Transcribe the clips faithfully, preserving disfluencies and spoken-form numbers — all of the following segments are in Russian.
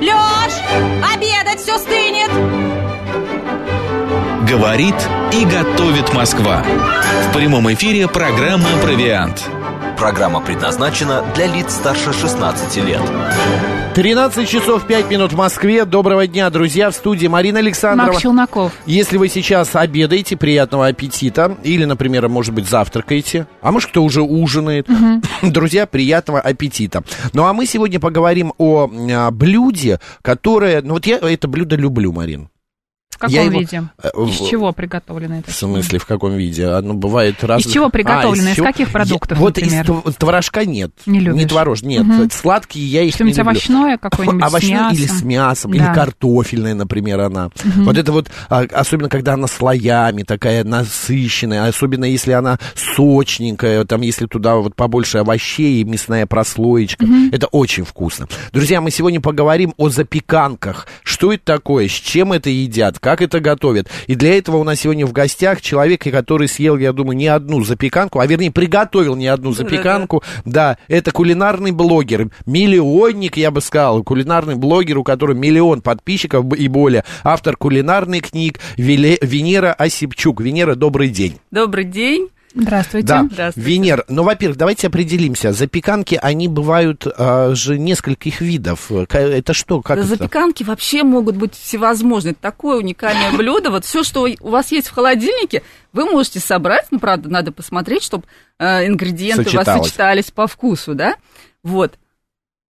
Лёш, обедать все стынет! Говорит и готовит Москва. В прямом эфире программа «Провиант». Программа предназначена для лиц старше шестнадцати лет. тринадцать часов пять минут в Москве. Доброго дня, друзья. В студии Марина Александрова. Макс Челноков. Если вы сейчас обедаете, приятного аппетита. Или, например, может быть, завтракаете. А может, кто уже ужинает. Угу. Друзья, приятного аппетита. Ну, а мы сегодня поговорим о, о блюде, которое... Ну, вот я это блюдо люблю, Марин. В каком его... виде? Из в... чего приготовлено это? В смысле, в каком виде? Оно бывает разное. Из чего приготовлено? А, из, чего... из каких продуктов, я... Вот например? из творожка нет. Не любишь? Не творож, нет. Угу. Сладкие я их не люблю. Что-нибудь овощное какое-нибудь, овощное или с мясом, да. Или картофельное, например, она. Угу. Вот это вот, особенно когда она слоями такая насыщенная, особенно если она сочненькая, там если туда вот побольше овощей и мясная прослоечка. Угу. Это очень вкусно. Друзья, мы сегодня поговорим о запеканках. Что это такое? С чем это едят? Как это готовят. И для этого у нас сегодня в гостях человек, который съел, я думаю, не одну запеканку, а вернее, приготовил не одну запеканку. Да, это кулинарный блогер, миллионник, я бы сказал, кулинарный блогер, у которого миллион подписчиков и более. Автор кулинарных книг Венера Осепчук. Венера, добрый день. Добрый день. Здравствуйте. Да. Здравствуйте. Венер, ну, во-первых, давайте определимся. Запеканки, они бывают а, же нескольких видов. Это что? Как да, это? Запеканки вообще могут быть всевозможные. Это такое уникальное блюдо. Вот все, что у вас есть в холодильнике, вы можете собрать. Ну, правда, надо посмотреть, чтобы э, ингредиенты у вас сочетались по вкусу, да? Вот.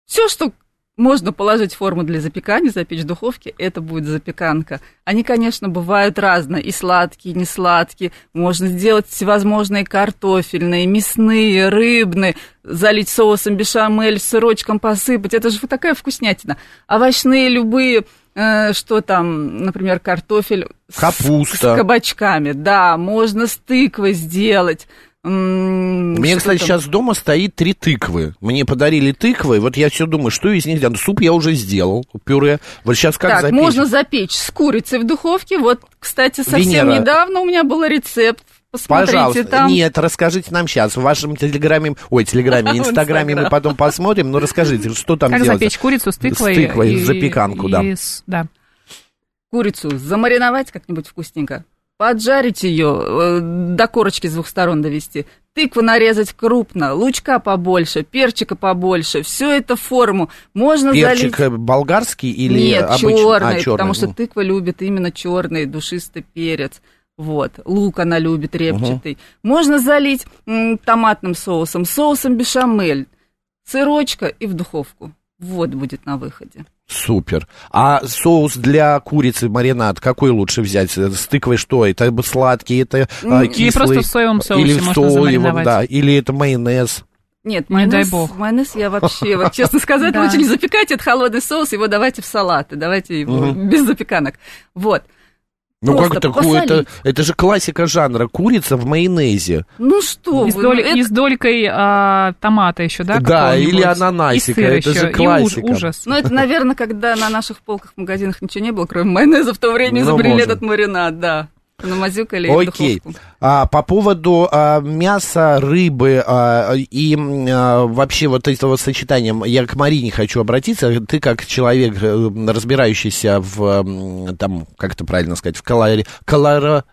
Все, что... Можно положить форму для запекания, запечь в духовке, это будет запеканка. Они, конечно, бывают разные, и сладкие, и несладкие. Можно сделать всевозможные картофельные, мясные, рыбные, залить соусом бешамель, сырочком посыпать. Это же такая вкуснятина. Овощные любые, э, что там, например, картофель Капуста. С, с кабачками. Да, можно с тыквой сделать. Mm, у меня, кстати, там? Сейчас дома стоит три тыквы. Мне подарили тыквы, вот я все думаю, что из них делать. Суп я уже сделал, пюре. Вот сейчас как так, запечь? Так, можно запечь с курицей в духовке. Вот, кстати, совсем Венера. недавно у меня был рецепт. Посмотрите, пожалуйста, там... Нет, расскажите нам сейчас. В вашем телеграме, ой, телеграме, инстаграме мы потом посмотрим. Но расскажите, что там делать? Как запечь курицу с тыквой? С тыквой, запеканку, да. Курицу замариновать как-нибудь вкусненько. Поджарить ее, до корочки с двух сторон довести, тыкву нарезать крупно, лучка побольше, перчика побольше, все это в форму. Можно перчик залить... болгарский или Нет, обычный? Черный, а, черный, потому что тыква любит именно черный душистый перец. Вот, лук она любит репчатый. Угу. Можно залить м, томатным соусом, соусом бешамель, сырочка и в духовку. Вот будет на выходе. Супер. А соус для курицы, маринад, какой лучше взять? С тыквой что? Это сладкий, это а, кислый? Или просто в соевом соусе или можно замариновать. Да. Или это майонез? Нет, майонез, дай бог. Майонез я вообще, вот, честно сказать, лучше не запекать этот холодный соус, его давайте в салаты, давайте его без запеканок. Вот. Ну как такое? Это, это же классика жанра. Курица в майонезе. Ну что, и с, доль, это... и с долькой а, томата еще, да? Да, или ананасика. Это еще. Же классика. И уж, ужас. Ну это, наверное, когда на наших полках в магазинах ничего не было, кроме майонеза, в то время изобрели этот маринад, да. Намазюкали в духовку. Окей. А, по поводу а, мяса, рыбы а, и а, вообще вот этого сочетания, я к Марине хочу обратиться. Ты как человек, разбирающийся в, там, как это правильно сказать, в калории, калора,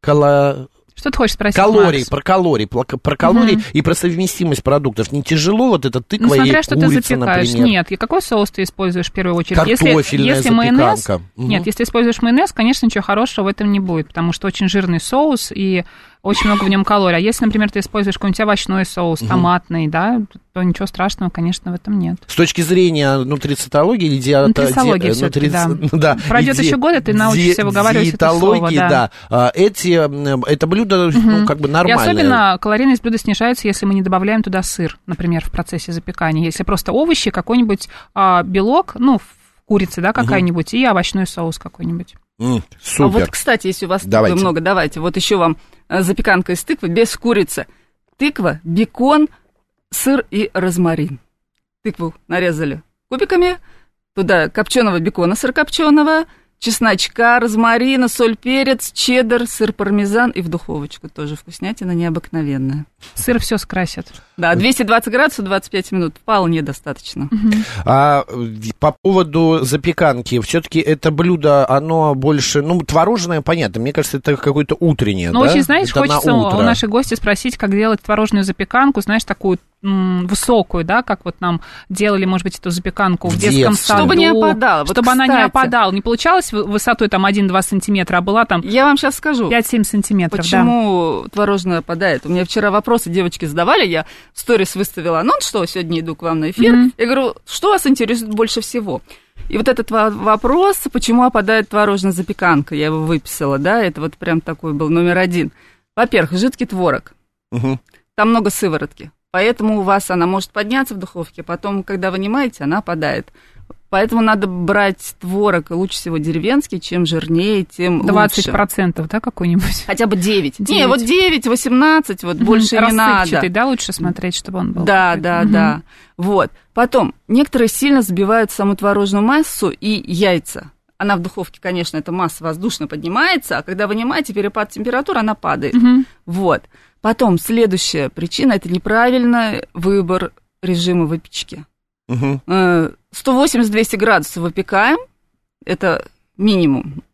калор... Что ты хочешь спросить, калорий, Макс? Про калории, про, про калории угу. и про совместимость продуктов. Не тяжело вот эта тыква ну, смотря, и что курица, ты запекаешь. Например? Нет, и какой соус ты используешь в первую очередь? Картофельная если, если майонез, угу. Нет, если используешь майонез, конечно, ничего хорошего в этом не будет, потому что очень жирный соус и очень много в нем калорий. А если, например, ты используешь какой-нибудь овощной соус, томатный, угу. да, то ничего страшного, конечно, в этом нет. С точки зрения нутрицитологии или диетологии? Нутрицитологии ди... нутриц... да. да. Пройдет ди... еще год, и ты научишься ди... выговаривать это слово. Да. Да. Эти, это блюдо угу. ну, как бы нормальное. И особенно калорийность блюда снижается, если мы не добавляем туда сыр, например, в процессе запекания. Если просто овощи, какой-нибудь а, белок, ну, курица, да, какая-нибудь, угу. и овощной соус какой-нибудь. Mm, супер. А вот, кстати, если у вас давайте. Тыквы много, давайте, вот еще вам запеканка из тыквы без курицы. Тыква, бекон, сыр и розмарин. Тыкву нарезали кубиками, туда копченого бекона сырокопченого, чесночка, розмарина, соль, перец, чеддер, сыр пармезан и в духовочку тоже вкуснятина необыкновенная. Сыр все скрасит. Да, двести двадцать градусов, двадцать пять минут, вполне достаточно. А по поводу запеканки, все-таки это блюдо, оно больше, ну, творожное, понятно, мне кажется, это какое-то утреннее, ну, да? Ну, очень, знаешь, это хочется у наших гостей спросить, как делать творожную запеканку, знаешь, такую высокую, да, как вот нам делали, может быть, эту запеканку в, в детском саду. Чтобы не опадала. Вот, чтобы кстати. Она не опадала. Не получалась высотой там один-два сантиметра, а была там... Я вам сейчас скажу. пять-семь сантиметров, почему да. творожная опадает? У меня вчера вопросы девочки задавали, я в сторис выставила анонс, что сегодня иду к вам на эфир. Mm-hmm. Я говорю, что вас интересует больше всего? И вот этот вопрос, почему опадает творожная запеканка, я его выписала, да, это вот прям такой был номер один. Во-первых, жидкий творог. Mm-hmm. Там много сыворотки. Поэтому у вас она может подняться в духовке, потом, когда вынимаете, она опадает. Поэтому надо брать творог, лучше всего деревенский, чем жирнее, тем лучше. двадцать процентов, да, какой-нибудь? Хотя бы девять. девять. Не, вот девять, восемнадцать, вот угу. больше не надо. Рассыпчатый, да, лучше смотреть, чтобы он был. Да, такой. Да, угу. да. Вот. Потом, некоторые сильно забивают саму творожную массу и яйца. Она в духовке, конечно, эта масса воздушно поднимается, а когда вынимаете, перепад температуры, она падает. Угу. Вот. Потом, следующая причина – это неправильный выбор режима выпечки. Угу. сто восемьдесят-двести градусов выпекаем, это минимум.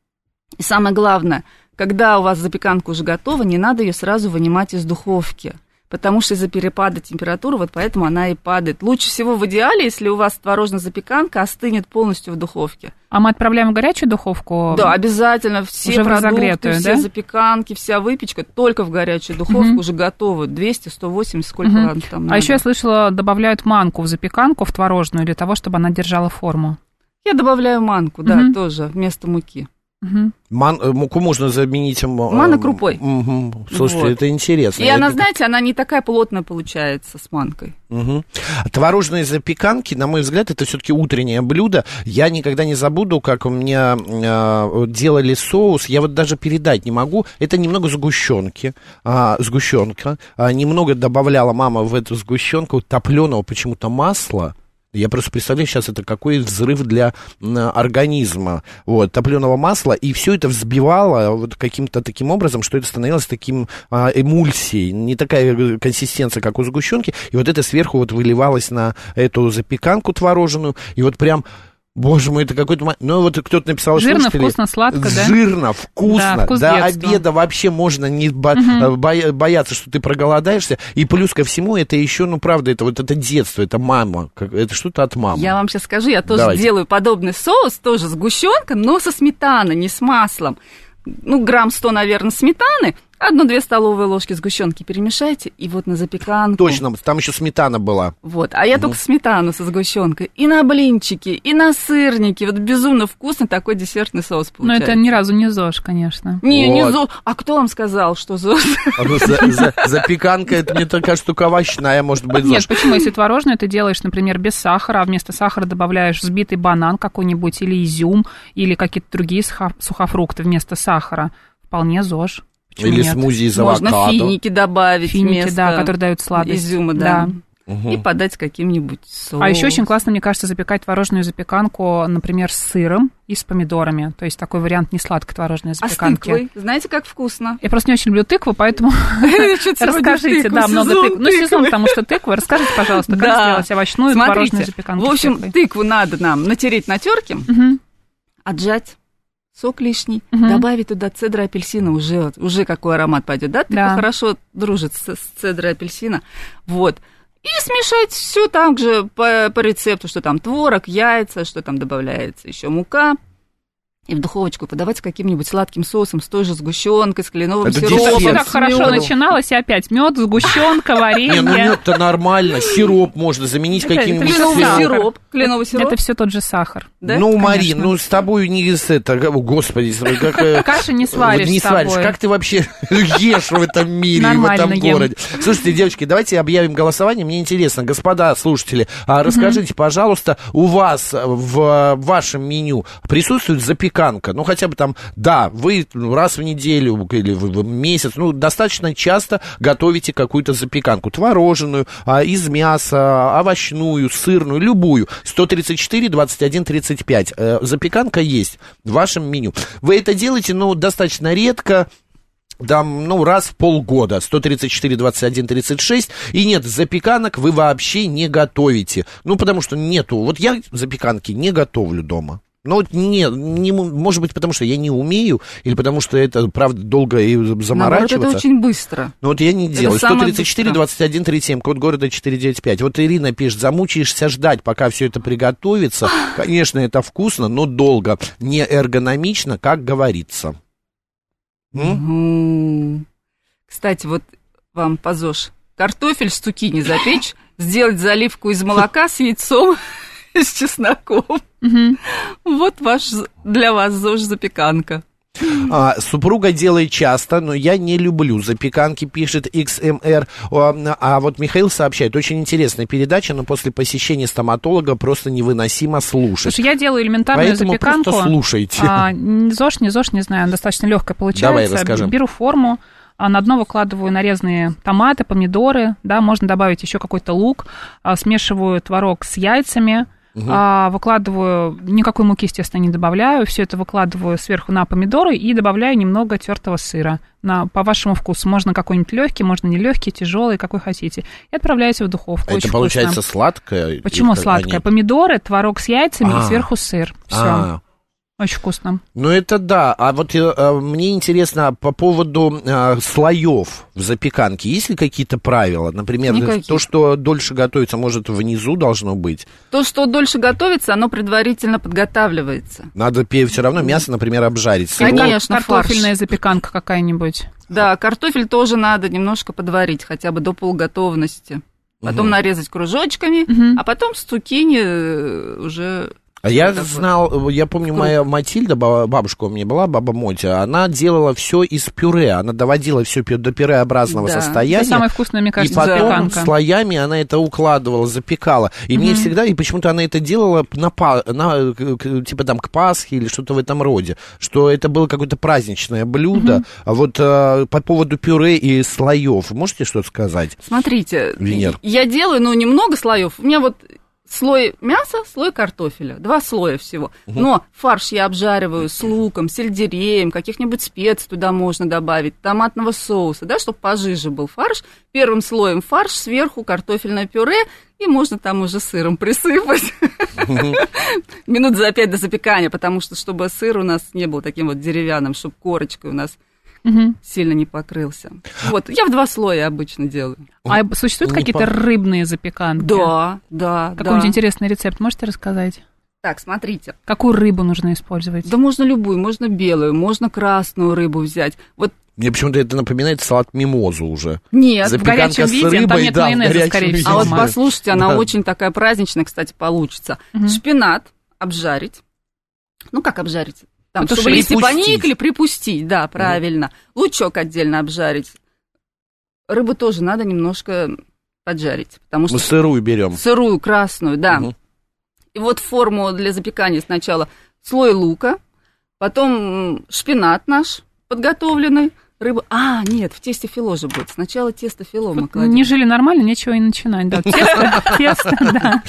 И самое главное, когда у вас запеканка уже готова, не надо ее сразу вынимать из духовки, потому что из-за перепада температуры, вот поэтому она и падает. Лучше всего в идеале, если у вас творожная запеканка остынет полностью в духовке. А мы отправляем в горячую духовку? Да, обязательно. Все уже продукты, разогретую, все да? запеканки, вся выпечка только в горячую духовку, угу. уже готовы. двести, сто восемьдесят, сколько угу. там а надо. А еще я слышала, добавляют манку в запеканку, в творожную, для того, чтобы она держала форму. Я добавляю манку, угу. да, тоже, вместо муки. Угу. Ман, муку можно заменить... Манокрупой. Угу. Слушайте, вот. Это интересно. И она, это... знаете, она не такая плотная получается с манкой. Угу. Творожные запеканки, на мой взгляд, это все-таки утреннее блюдо. Я никогда не забуду, как у меня э, делали соус. Я вот даже передать не могу. Это немного сгущенки. А, сгущенка. А, немного добавляла мама в эту сгущенку топленого почему-то масла. Я просто представляю сейчас, это какой взрыв для организма. Вот, топленого масла, и все это взбивало вот каким-то таким образом, что это становилось таким а, эмульсией. Не такая консистенция, как у сгущенки. И вот это сверху вот выливалось на эту запеканку творожную. И вот прям... Боже мой, это какой-то... Ну, вот кто-то написал... Жирно, вкусно, сладко, да? Жирно, вкусно. Да, вкус до детства. Обеда вообще можно не бо... угу. бо... бояться, что ты проголодаешься. И плюс ко всему, это еще, ну, правда, это вот это детство, это мама. Это что-то от мамы. Я вам сейчас скажу, я тоже Давайте. делаю подобный соус, тоже сгущенка, но со сметаной, не с маслом. Ну, грамм сто, наверное, сметаны... Одну-две столовые ложки сгущенки перемешайте, и вот на запеканку... Точно, там еще сметана была. Вот, а я угу. только сметану со сгущенкой. И на блинчики, и на сырники. Вот безумно вкусно такой десертный соус получается. Но это ни разу не ЗОЖ, конечно. Не, вот. не ЗОЖ. А кто вам сказал, что ЗОЖ? Запеканка, это мне такая штука овощная, может быть, ЗОЖ. Нет, почему? Если творожную ты делаешь, например, без сахара, а вместо сахара добавляешь взбитый банан какой-нибудь, или изюм, или какие-то другие сухофрукты вместо сахара, вполне ЗОЖ. Почему или нет? Смузи из можно авокадо. Можно финики добавить финики, вместо да, которые дают сладость. Изюма, да. да. Угу. И подать каким-нибудь соусом. А еще очень классно, мне кажется, запекать творожную запеканку, например, с сыром и с помидорами. То есть такой вариант не сладкой творожной запеканки. А с тыквой? Знаете, как вкусно? Я просто не очень люблю тыкву, поэтому расскажите. Да, много тыквы. Ну, сезон, потому что тыква. Расскажите, пожалуйста, как сделать овощную творожную запеканку. В общем, тыкву надо нам натереть на терке, отжать. Сок лишний, угу. добавить туда цедры апельсина, уже, уже какой аромат пойдет, да? Тыква да. хорошо дружит с, с цедрой апельсина, вот. И смешать все так же по, по рецепту, что там творог, яйца, что там добавляется еще мука. И в духовочку подавать с каким-нибудь сладким соусом, с той же сгущенкой, с кленовым это сиропом. Все так хорошо начиналось, и опять мед, сгущенка, варенье. Не, ну мед-то нормально, сироп можно заменить каким-нибудь. Кленовый сироп, кленовый сироп. Это все тот же сахар. Ну, Марин, ну с тобой не с это, господи, как... Каши не сваришь Не сваришь, как ты вообще ешь в этом мире, в этом городе? Слушайте, девочки, давайте объявим голосование. Мне интересно, господа слушатели, расскажите, пожалуйста, у вас в вашем меню присутствует запеканка? Ну, хотя бы там, да, вы раз в неделю или в месяц, ну, достаточно часто готовите какую-то запеканку. Творожную, из мяса, овощную, сырную, любую. сто тридцать четыре, двадцать один, тридцать пять. Запеканка есть в вашем меню. Вы это делаете, ну, достаточно редко. дам, ну, раз в полгода. сто тридцать четыре, двадцать один, тридцать шесть. И нет, запеканок вы вообще не готовите. Ну, потому что нету. Вот я запеканки не готовлю дома. Ну, не, не, может быть, потому что я не умею, или потому что это, правда, долго и заморачиваться. Но это очень быстро. Ну, вот я не делаю. сто тридцать четыре, двадцать один, тридцать семь, код города четыреста девяносто пять. Вот Ирина пишет, замучаешься ждать, пока все это приготовится. Конечно, это вкусно, но долго. Не эргономично, как говорится. М? Кстати, вот вам позож. Картофель с цукини запечь, сделать заливку из молока с яйцом, с чесноком. Угу. Вот ваш, для вас ЗОЖ запеканка. А, супруга делает часто, но я не люблю запеканки, пишет икс эм эр. А, а вот Михаил сообщает, очень интересная передача, но после посещения стоматолога просто невыносимо слушать. Слушай, я делаю элементарную Поэтому запеканку. Просто слушайте. А, ЗОЖ, не ЗОЖ, не знаю, достаточно легкая получается. Давай расскажем. Беру форму. А на дно выкладываю нарезанные томаты, помидоры, да, можно добавить еще какой-то лук, а, смешиваю творог с яйцами, угу. а, выкладываю, никакой муки, естественно, не добавляю, все это выкладываю сверху на помидоры и добавляю немного тертого сыра на, по вашему вкусу. Можно какой-нибудь легкий, можно нелегкий, тяжелый, какой хотите. И отправляете в духовку. Это очень получается вкусно. Сладкое? Почему сладкое? Они... Помидоры, творог с яйцами А-а-а. И сверху сыр. Все. Очень вкусно. Ну, это да. А вот э, мне интересно по поводу э, слоев в запеканке. Есть ли какие-то правила? Например, Никаких. То, что дольше готовится, может, внизу должно быть? То, что дольше готовится, оно предварительно подготавливается. Надо все равно мясо, например, обжарить. Конечно, картофельная запеканка какая-нибудь. Да, картофель тоже надо немножко подварить, хотя бы до полуготовности. Потом угу. нарезать кружочками, угу. а потом с цукини уже... А я знал, я помню, моя Матильда, бабушка у меня была, баба Мотя, она делала все из пюре, она доводила все до пюреобразного да. состояния. Это самое вкусное, мне кажется, запеканка. И потом запеканка. Слоями она это укладывала, запекала. И mm-hmm. мне всегда, и почему-то она это делала на, на, типа там к Пасхе или что-то в этом роде, что это было какое-то праздничное блюдо. Mm-hmm. А вот а, по поводу пюре и слоев, можете что-то сказать? Смотрите, Венер. Я делаю, ну, немного слоев. У меня вот... Слой мяса, слой картофеля. Два слоя всего. Угу. Но фарш я обжариваю с луком, сельдереем, каких-нибудь специй туда можно добавить, томатного соуса, да, чтобы пожиже был фарш. Первым слоем фарш, сверху картофельное пюре, и можно там уже сыром присыпать. Угу. Минут за пять до запекания, потому что, чтобы сыр у нас не был таким вот деревянным, чтобы корочкой у нас... Угу. Сильно не покрылся. Вот, я в два слоя обычно делаю. А существуют не какие-то по... рыбные запеканки? Да, да. Какой-нибудь да. интересный рецепт можете рассказать? Так, смотрите. Какую рыбу нужно использовать? Да можно любую, можно белую, можно красную рыбу взять. Вот. Мне почему-то это напоминает салат мимозу уже. Нет, запеканка в горячем виде, рыбой, там нет да, майонеза, скорее всего. А вот послушайте, она да. очень такая праздничная, кстати, получится. Угу. Шпинат обжарить. Ну, как обжарить? Там, чтобы листья поникли, припустить, да, правильно. Mm. Лучок отдельно обжарить. Рыбу тоже надо немножко поджарить. Потому что мы сырую берем. Сырую, красную, да. Mm-hmm. И вот форму для запекания сначала слой лука, потом шпинат наш подготовленный, рыба... А, нет, в тесте фило же будет. Сначала тесто фило мы кладем. Не жили нормально, нечего и начинать. Да, тесто, да.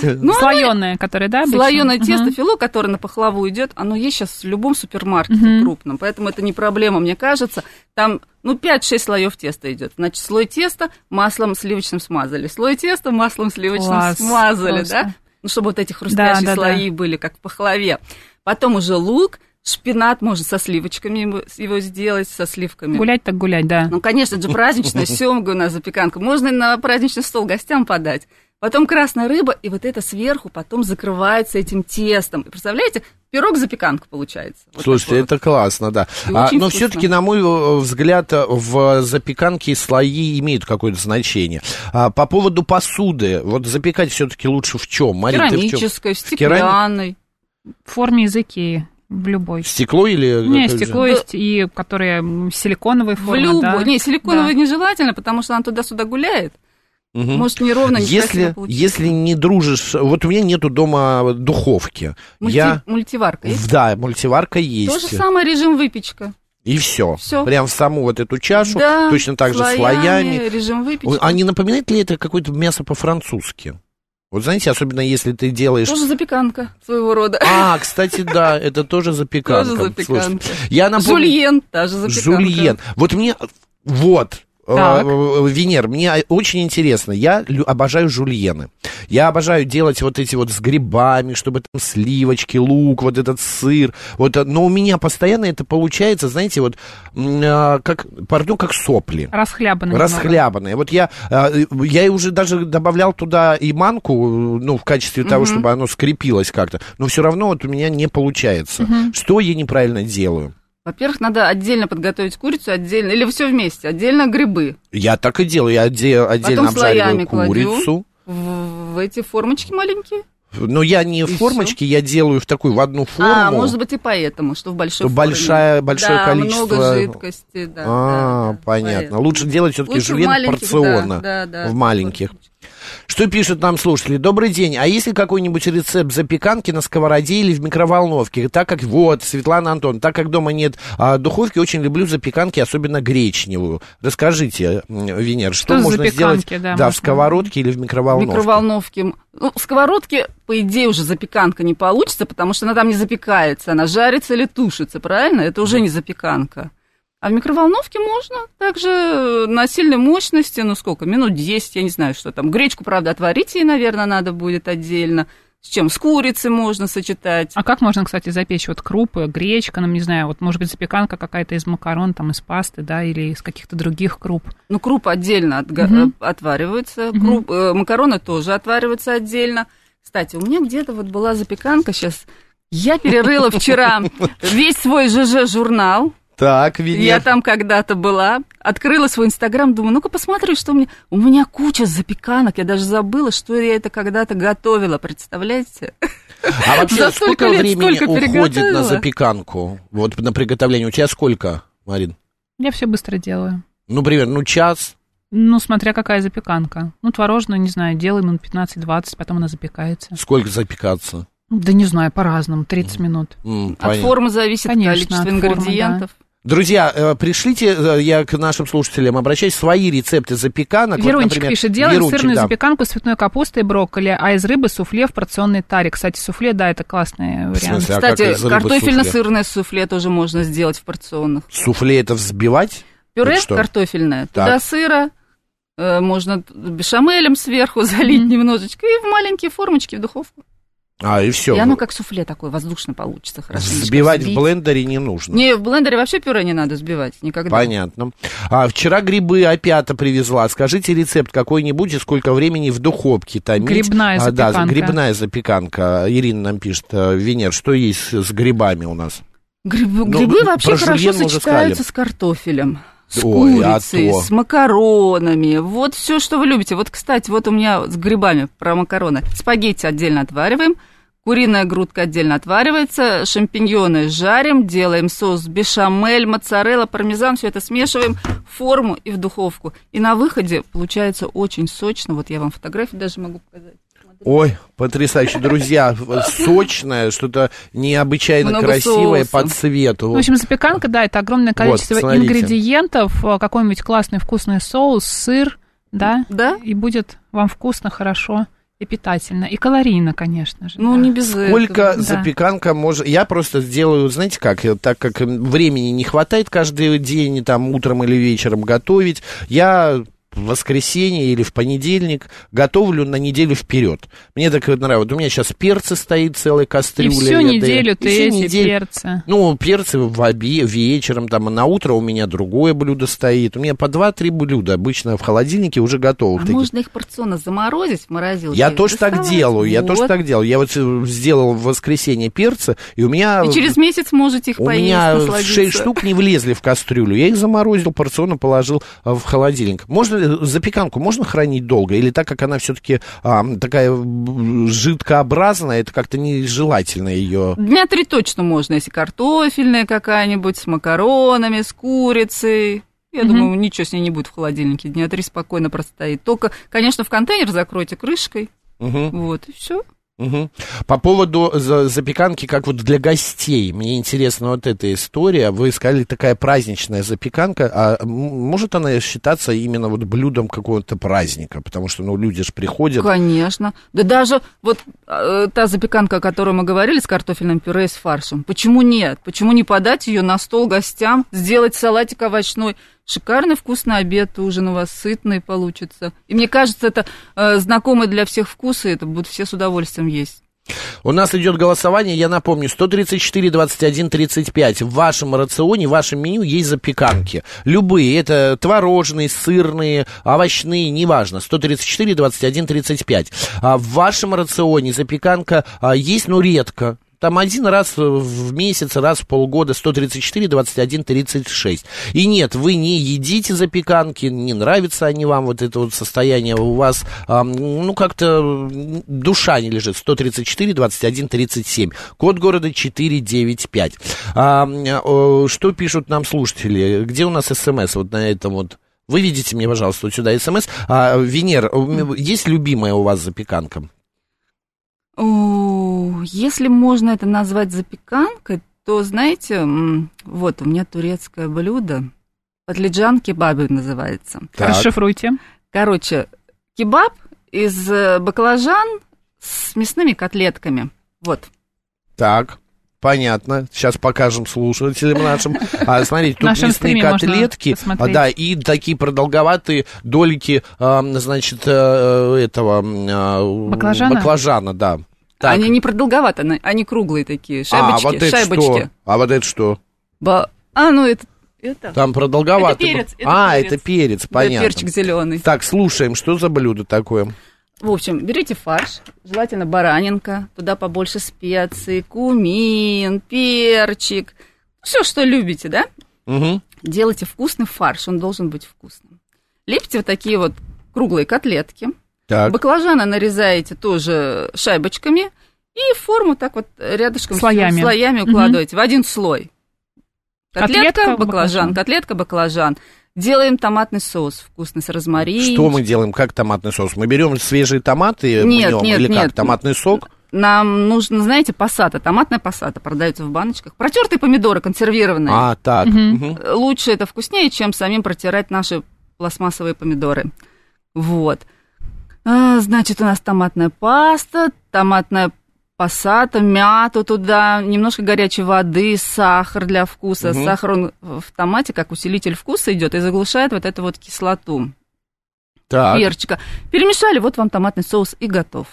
Слоеное, которое, да, обычно? Слоеное тесто фило, которое на пахлаву идет, оно есть сейчас в любом супермаркете крупном. Поэтому это не проблема, мне кажется. Там, ну, пять-шесть слоев теста идет. Значит, слой теста маслом сливочным смазали. Слой теста маслом сливочным смазали, да? Ну, чтобы вот эти хрустящие слои были, как в пахлаве. Потом уже лук. Шпинат можно со сливочками его сделать, со сливками. Гулять так гулять, да. Ну, конечно же, праздничная семга у нас запеканка. Можно и на праздничный стол гостям подать. Потом красная рыба, и вот это сверху потом закрывается этим тестом. Представляете, пирог-запеканка получается. Вот слушайте, это вот. Классно, да. А, но все-таки, на мой взгляд, в запеканке слои имеют какое-то значение. А, по поводу посуды, вот запекать все-таки лучше в чем? Марина, керамической, в чем? В стеклянной. В форме из Икеи. В любой. Стекло или... Не, стекло же? Есть, да. и которые силиконовые формы. В любой. Да? Не, силиконовые да. нежелательно, потому что она туда-сюда гуляет. Угу. Может, неровно, некрасиво получится. Если не дружишь... Вот у меня нету дома духовки. Мульти... Я... Мультиварка есть? Да, мультиварка есть. То же самое режим выпечка. И все. все. Прям в саму вот эту чашу. Да, точно так слоями, же слоями. Режим выпечки. А не напоминает ли это какое-то мясо по-французски? Вот знаете, особенно если ты делаешь... Тоже запеканка своего рода. А, кстати, да, это тоже запеканка. Тоже запеканка. Слушайте, я напомню... Жульен, та же запеканка. Жульен. Вот мне... Вот... Так. Венер, мне очень интересно. Я обожаю жульены. Я обожаю делать вот эти вот с грибами, чтобы там сливочки, лук, вот этот сыр. Вот, но у меня постоянно это получается, знаете, вот как, пардон, как сопли. Расхлябанные. Расхлябанные. Вот я, я уже даже добавлял туда и манку, ну, в качестве того, угу. чтобы оно скрепилось как-то. Но все равно вот у меня не получается. Угу. Что я неправильно делаю? Во-первых, надо отдельно подготовить курицу, отдельно, или все вместе, отдельно грибы. Я так и делаю, я отдельно Потом обжариваю курицу. В, в эти формочки маленькие. Но я не и в формочке, все. Я делаю в такую, в одну форму. А, может быть, и поэтому, что в большой Большая, форме. Большое да, количество... много жидкости, да. А, да, да, понятно. Поэтому. Лучше делать все-таки жульен порционно, да, да, да, в маленьких. Формочки. Что пишут нам слушатели? Добрый день. А есть ли какой-нибудь рецепт запеканки на сковороде или в микроволновке? Так как, вот, Светлана Антон, так как дома нет а, духовки, очень люблю запеканки, особенно гречневую. Расскажите, Венера, что, что можно сделать да, да, можно... в сковородке или в микроволновке? В микроволновке. Ну, в сковородке, по идее, уже запеканка не получится, потому что она там не запекается, она жарится или тушится, правильно? Это уже не запеканка. А в микроволновке можно также на сильной мощности, ну сколько, минут десять, я не знаю, что там. Гречку, правда, отварить ей, наверное, надо будет отдельно. С чем? С курицей можно сочетать. А как можно, кстати, запечь вот крупы, гречка, ну, не знаю, вот, может быть, запеканка какая-то из макарон, там, из пасты, да, или из каких-то других круп? Ну, крупы отдельно от... угу. отвариваются, угу. Круп... макароны тоже отвариваются отдельно. Кстати, у меня где-то вот была запеканка сейчас. Я перерыла вчера весь свой ЖЖ-журнал. Так, Венер. Я там когда-то была, открыла свой инстаграм, думаю, ну-ка посмотри, что у меня... У меня куча запеканок, я даже забыла, что я это когда-то готовила, представляете? А вообще сколько времени уходит на запеканку? Вот на приготовление. У тебя сколько, Марин? Я все быстро делаю. Ну, примерно, ну, час? Ну, смотря какая запеканка. Ну, творожную, не знаю, делаем минут пятнадцать-двадцать, потом она запекается. Сколько запекаться? Да не знаю, по-разному, тридцать минут. М, от формы зависит количество ингредиентов. Друзья, пришлите, я к нашим слушателям обращаюсь, свои рецепты запеканок. Верунчик вот, например, пишет, делаем Верунчик, сырную да. запеканку с цветной капустой и брокколи, а из рыбы суфле в порционной таре. Кстати, суфле, да, это классный вариант. В смысле, а кстати, картофельно-сырное суфле тоже можно сделать в порционных. Суфле это взбивать? Пюре это картофельное, так. Туда сыра, можно бешамелем сверху залить mm-hmm. немножечко и в маленькие формочки в духовку. А, и все. И оно как суфле такое, воздушно получится. Взбивать в блендере не нужно. Не, в блендере вообще пюре не надо взбивать никогда. Понятно. А, вчера грибы опята привезла. Скажите рецепт какой-нибудь и сколько времени в духовке томить. Грибная а, запеканка. Да, грибная запеканка. Ирина нам пишет, Венер, что есть с грибами у нас? Грибы, ну, грибы вообще хорошо сочетаются с картофелем. С Ой, курицей, а с макаронами. Вот все, что вы любите. Вот, кстати, вот у меня с грибами про макароны. Спагетти отдельно отвариваем, куриная грудка отдельно отваривается, шампиньоны жарим, делаем соус бешамель, моцарелла, пармезан. Все это смешиваем в форму и в духовку. И на выходе получается очень сочно. Вот я вам фотографии даже могу показать. Ой, потрясающе, друзья, сочное, что-то необычайно много красивое соуса. По цвету. В общем, запеканка, да, это огромное количество вот, ингредиентов, какой-нибудь классный вкусный соус, сыр, да, да? И будет вам вкусно, хорошо. И питательно, и калорийно, конечно же. Ну, да. не без Сколько этого. Запеканка да. может... Я просто сделаю, знаете как, так как времени не хватает каждый день, там, утром или вечером готовить, я... в воскресенье или в понедельник готовлю на неделю вперед. Мне так нравится. У меня сейчас перцы стоит целая кастрюля. И всю неделю ты всю эти неделю... перцы. Ну, перцы в обе... вечером, там, а на утро у меня другое блюдо стоит. У меня по два-три блюда обычно в холодильнике уже готовы. А такие. Можно их порционно заморозить в морозилке? Я тоже так делаю, вот. я тоже так делаю. Я вот сделал в воскресенье перцы, и у меня... И через месяц можете их у поесть, насладиться. У меня шесть штук не влезли в кастрюлю. Я их заморозил, порционно положил в холодильник. Можно запеканку можно хранить долго? Или так как она все-таки а, такая жидкообразная, это как-то нежелательно ее? Дня три точно можно, если картофельная какая-нибудь, с макаронами, с курицей. Я mm-hmm. думаю, ничего с ней не будет в холодильнике. Дня три спокойно простоит. Только, конечно, в контейнер закройте крышкой. Mm-hmm. Вот, и все. Угу. По поводу запеканки, как вот для гостей, мне интересна вот эта история. Вы сказали, такая праздничная запеканка, а может она считаться именно вот блюдом какого-то праздника? Потому что, ну, люди же приходят. Конечно, да даже вот э, та запеканка, о которой мы говорили, с картофельным пюре и с фаршем. Почему нет? Почему не подать ее на стол гостям, сделать салатик овощной? Шикарный вкусный обед, ужин у вас сытный получится. И мне кажется, это э, знакомый для всех вкус, и это будут все с удовольствием есть. У нас идет голосование, я напомню, сто тридцать четыре двадцать один тридцать пять. В вашем рационе, в вашем меню есть запеканки. Любые, это творожные, сырные, овощные, неважно. сто тридцать четыре двадцать один тридцать пять. А в вашем рационе запеканка а, есть, но редко. Там один раз в месяц, раз в полгода, сто тридцать четыре двадцать один тридцать шесть. И нет, вы не едите запеканки, не нравятся они вам, вот это вот состояние у вас, ну, как-то душа не лежит, сто тридцать четыре двадцать один тридцать семь. Код города четыреста девяносто пять. А, что пишут нам слушатели? Где у нас СМС вот на этом вот? Вы видите мне, пожалуйста, вот сюда СМС. А, Венер, есть любимая у вас запеканка? О, если можно это назвать запеканкой, то, знаете, вот у меня турецкое блюдо, патлиджан кебаб называется. Так. Расшифруйте. Короче, кебаб из баклажан с мясными котлетками, вот. Так. Понятно. Сейчас покажем слушателям нашим. А, смотрите, тут мясные котлетки, да, и такие продолговатые долики, а, значит, а, этого а, баклажана? баклажана, да. Так. Они не продолговатые, они круглые такие, шайбочки. А вот это шайбочки. Что? А вот это что? Ба... А, ну это... это... Там продолговатый. Это перец. Это а, перец. это перец, понятно. Да, перчик зеленый. Так, слушаем, что за блюдо такое? В общем, берите фарш, желательно баранинка, туда побольше специй, кумин, перчик, все, что любите, да? Угу. Делайте вкусный фарш, он должен быть вкусным. Лепите вот такие вот круглые котлетки. Так. Баклажаны нарезаете тоже шайбочками и форму так вот рядышком слоями, все, слоями укладываете, угу, в один слой. Котлетка, котлетка баклажан, баклажан, котлетка, баклажан. Делаем томатный соус вкусный с розмарином. Что мы делаем? Как томатный соус? Мы берем свежие томаты, нет, мнем, нет, или нет. как? Томатный сок? Нам нужно, знаете, пассата, томатная пассата продается в баночках. Протертые помидоры консервированные. А, так. Угу. Лучше это вкуснее, чем самим протирать наши пластмассовые помидоры. Вот. Значит, у нас томатная паста, томатная пассата, мяту туда, немножко горячей воды, сахар для вкуса. Угу. Сахар, он в томате как усилитель вкуса идет и заглушает вот эту вот кислоту. Так. Перчика. Перемешали, вот вам томатный соус и готов.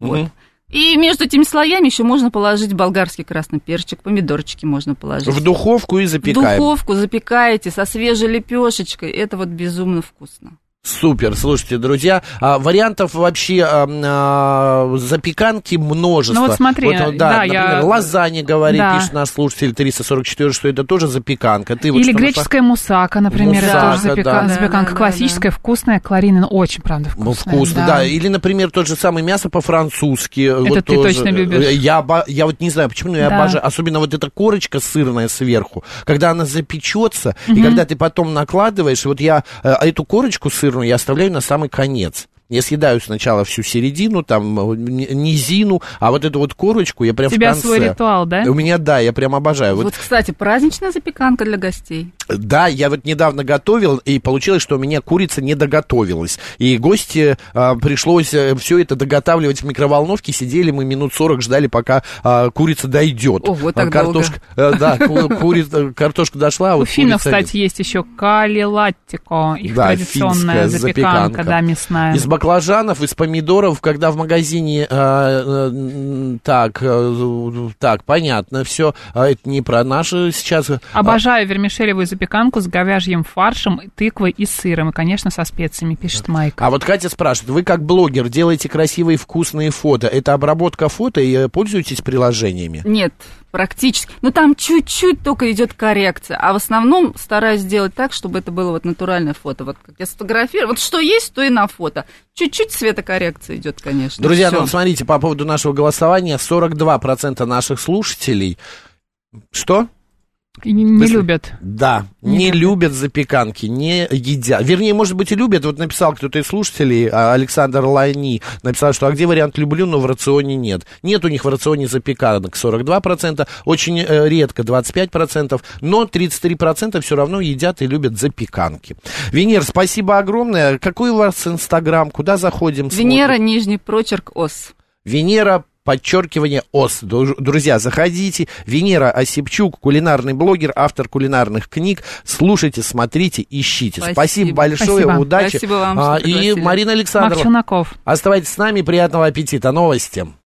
Угу. Вот. И между этими слоями еще можно положить болгарский красный перчик, помидорчики можно положить. В духовку и запекаем. В духовку запекаете со свежей лепешечкой. Это вот безумно вкусно. Супер, слушайте, друзья, а, вариантов вообще а, а, запеканки множество. Ну вот смотри, вот, да, да, например, я... лазанья, говорит, да, пишет наш слушатель триста сорок четыре, что это тоже запеканка. Ты вот Или греческая нашла? мусака, например, мусака, это тоже запека... да. запеканка, да, да, классическая, да, да. вкусная, калорийная, очень, правда, вкусная. Ну, вкусно, да. да. Или, например, тот же самый мясо по-французски. Это вот ты тоже. точно любишь. Я, обо... я вот не знаю, почему, но я да. обожаю, особенно вот эта корочка сырная сверху, когда она запечется, угу. и когда ты потом накладываешь, вот я эту корочку сырную, я оставляю на самый конец. Я съедаю сначала всю середину, там, низину, а вот эту вот корочку я прям в конце. У тебя свой ритуал, да? У меня, да, я прям обожаю. Вот, вот, кстати, праздничная запеканка для гостей. Да, я вот недавно готовил, и получилось, что у меня курица не доготовилась. И гости а, пришлось все это доготавливать в микроволновке, сидели мы минут сорок, ждали, пока а, курица дойдет. Ого, так картошка, долго. Да, картошка дошла, а вот курица... У финнов, кстати, есть еще калилаттико, их традиционная запеканка, да, мясная. Баклажанов, из помидоров, когда в магазине... Э, э, так, э, так, понятно, все. Это не про наши сейчас... Обожаю вермишелевую запеканку с говяжьим фаршем, тыквой и сыром. И, конечно, со специями, пишет Майка. А вот Катя спрашивает, вы как блогер делаете красивые вкусные фото. Это обработка фото и пользуетесь приложениями? Нет, практически. Ну, там чуть-чуть только идет коррекция. А в основном стараюсь сделать так, чтобы это было вот натуральное фото. Вот как я сфотографировала. Вот что есть, то и на фото. Чуть-чуть цветокоррекция идет, конечно. Друзья, ну, смотрите, по поводу нашего голосования сорок два процента наших слушателей... Что? И не, не любят. Да, не, не любят запеканки, не едят. Вернее, может быть, и любят. Вот написал кто-то из слушателей, Александр Лайни, написал, что а где вариант «люблю», но в рационе нет. Нет у них в рационе запеканок сорок два процента, очень редко двадцать пять процентов, но тридцать три процента все равно едят и любят запеканки. Венера, спасибо огромное. Какой у вас Инстаграм? Куда заходим? Венера, смотрим? Нижний прочерк, ос. Венера, подчеркивание, ос. Друзья, заходите. Венера Осепчук, кулинарный блогер, автор кулинарных книг. Слушайте, смотрите, ищите. Спасибо, Спасибо большое, Спасибо. удачи. Спасибо вам, что пригласили. И Марина Александрова. Макс Челноков. Оставайтесь с нами, приятного аппетита. Новости.